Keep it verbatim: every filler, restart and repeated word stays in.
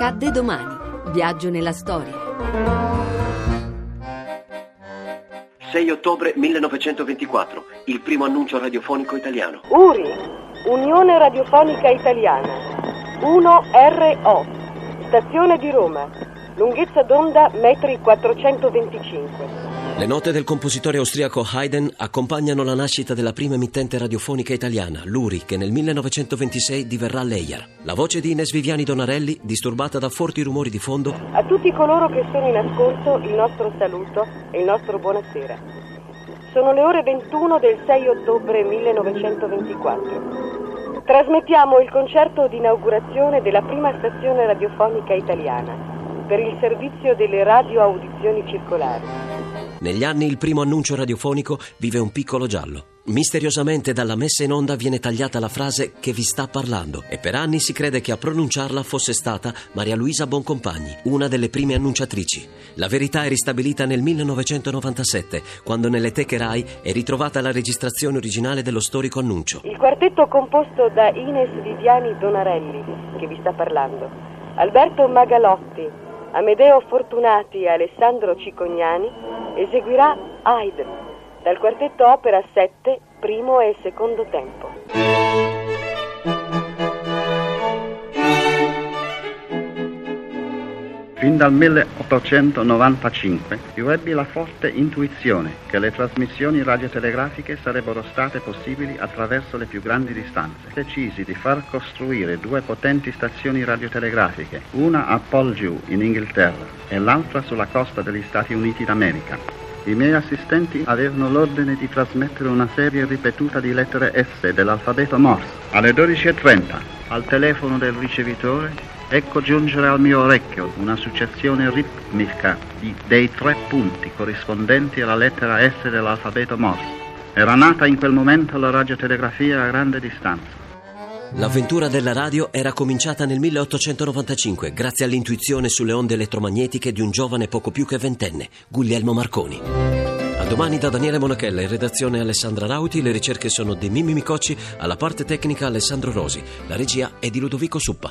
Accadde domani. Viaggio nella storia. sei ottobre millenovecentoventiquattro, il primo annuncio radiofonico italiano. URI, Unione Radiofonica Italiana, uno erre o, stazione di Roma, lunghezza d'onda metri quattrocentoventicinque. Le note del compositore austriaco Haydn accompagnano la nascita della prima emittente radiofonica italiana, l'URI, che nel millenovecentoventisei diverrà l'E I A R. La voce di Ines Viviani Donarelli, disturbata da forti rumori di fondo. A tutti coloro che sono in ascolto, il nostro saluto e il nostro buonasera. Sono le ore ventuno del sei ottobre millenovecentoventiquattro. Trasmettiamo il concerto d'inaugurazione della prima stazione radiofonica italiana per il servizio delle radioaudizioni circolari. Negli anni il primo annuncio radiofonico vive un piccolo giallo. Misteriosamente dalla messa in onda viene tagliata la frase "che vi sta parlando" e per anni si crede che a pronunciarla fosse stata Maria Luisa Boncompagni, una delle prime annunciatrici. La verità è ristabilita nel millenovecentonovantasette, quando nelle teche Rai è ritrovata la registrazione originale dello storico annuncio. Il quartetto composto da Ines Viviani Donarelli, che vi sta parlando, Alberto Magalotti, Amedeo Fortunati e Alessandro Cicognani eseguirà Haydn dal quartetto opera sette, primo e secondo tempo. Fin dal milleottocentonovantacinque io ebbi la forte intuizione che le trasmissioni radiotelegrafiche sarebbero state possibili attraverso le più grandi distanze. Decisi di far costruire due potenti stazioni radiotelegrafiche, una a Poldhu in Inghilterra e l'altra sulla costa degli Stati Uniti d'America. I miei assistenti avevano l'ordine di trasmettere una serie ripetuta di lettere S dell'alfabeto Morse. Alle dodici e trenta, al telefono del ricevitore, ecco giungere al mio orecchio una successione ritmica di, dei tre punti corrispondenti alla lettera S dell'alfabeto Morse. Era nata in quel momento la radiotelegrafia a grande distanza. L'avventura della radio era cominciata nel milleottocentonovantacinque grazie all'intuizione sulle onde elettromagnetiche di un giovane poco più che ventenne, Guglielmo Marconi. A domani da Daniele Monachella, in redazione Alessandra Rauti, le ricerche sono di Mimmi Micocci, alla parte tecnica Alessandro Rosi, la regia è di Ludovico Suppa.